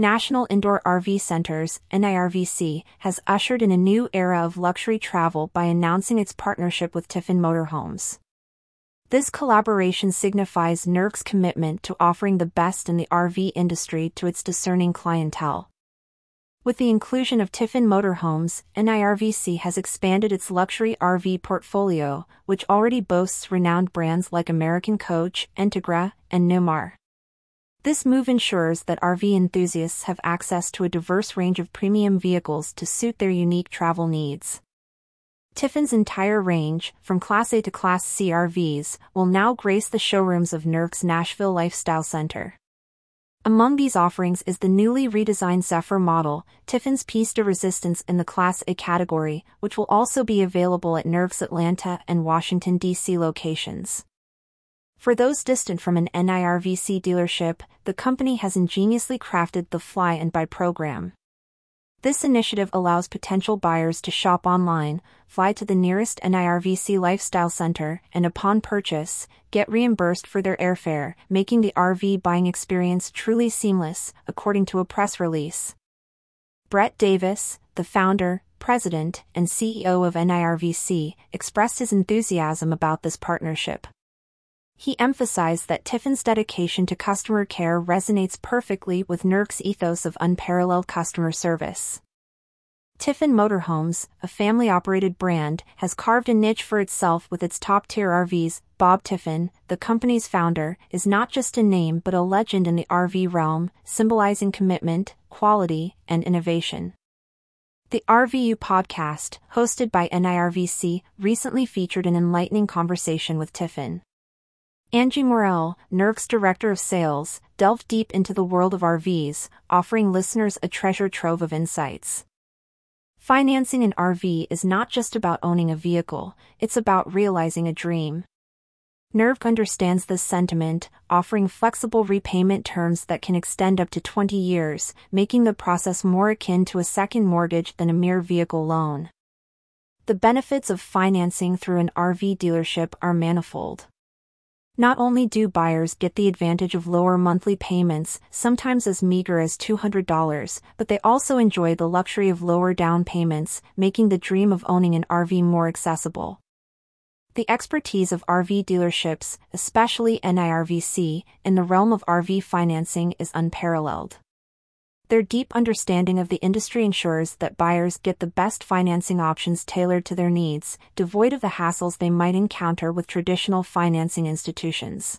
National Indoor RV Centers, NIRVC, has ushered in a new era of luxury travel by announcing its partnership with Tiffin Motorhomes. This collaboration signifies NIRC's commitment to offering the best in the RV industry to its discerning clientele. With the inclusion of Tiffin Motorhomes, NIRVC has expanded its luxury RV portfolio, which already boasts renowned brands like American Coach, Entegra, and Numar. This move ensures that RV enthusiasts have access to a diverse range of premium vehicles to suit their unique travel needs. Tiffin's entire range, from Class A to Class C RVs, will now grace the showrooms of NIRC's Nashville Lifestyle Center. Among these offerings is the newly redesigned Zephyr model, Tiffin's piece de resistance in the Class A category, which will also be available at NIRC's Atlanta and Washington, D.C. locations. For those distant from an NIRVC dealership, the company has ingeniously crafted the Fly and Buy program. This initiative allows potential buyers to shop online, fly to the nearest NIRVC lifestyle center, and upon purchase, get reimbursed for their airfare, making the RV buying experience truly seamless, according to a press release. Brett Davis, the founder, president, and CEO of NIRVC, expressed his enthusiasm about this partnership. He emphasized that Tiffin's dedication to customer care resonates perfectly with NIRC's ethos of unparalleled customer service. Tiffin Motorhomes, a family-operated brand, has carved a niche for itself with its top-tier RVs. Bob Tiffin, the company's founder, is not just a name but a legend in the RV realm, symbolizing commitment, quality, and innovation. The RVU podcast, hosted by NIRVC, recently featured an enlightening conversation with Tiffin. Angie Morrell, NIRC's Director of Sales, delved deep into the world of RVs, offering listeners a treasure trove of insights. Financing an RV is not just about owning a vehicle, it's about realizing a dream. NIRC understands this sentiment, offering flexible repayment terms that can extend up to 20 years, making the process more akin to a second mortgage than a mere vehicle loan. The benefits of financing through an RV dealership are manifold. Not only do buyers get the advantage of lower monthly payments, sometimes as meager as $200, but they also enjoy the luxury of lower down payments, making the dream of owning an RV more accessible. The expertise of RV dealerships, especially NIRVC, in the realm of RV financing is unparalleled. Their deep understanding of the industry ensures that buyers get the best financing options tailored to their needs, devoid of the hassles they might encounter with traditional financing institutions.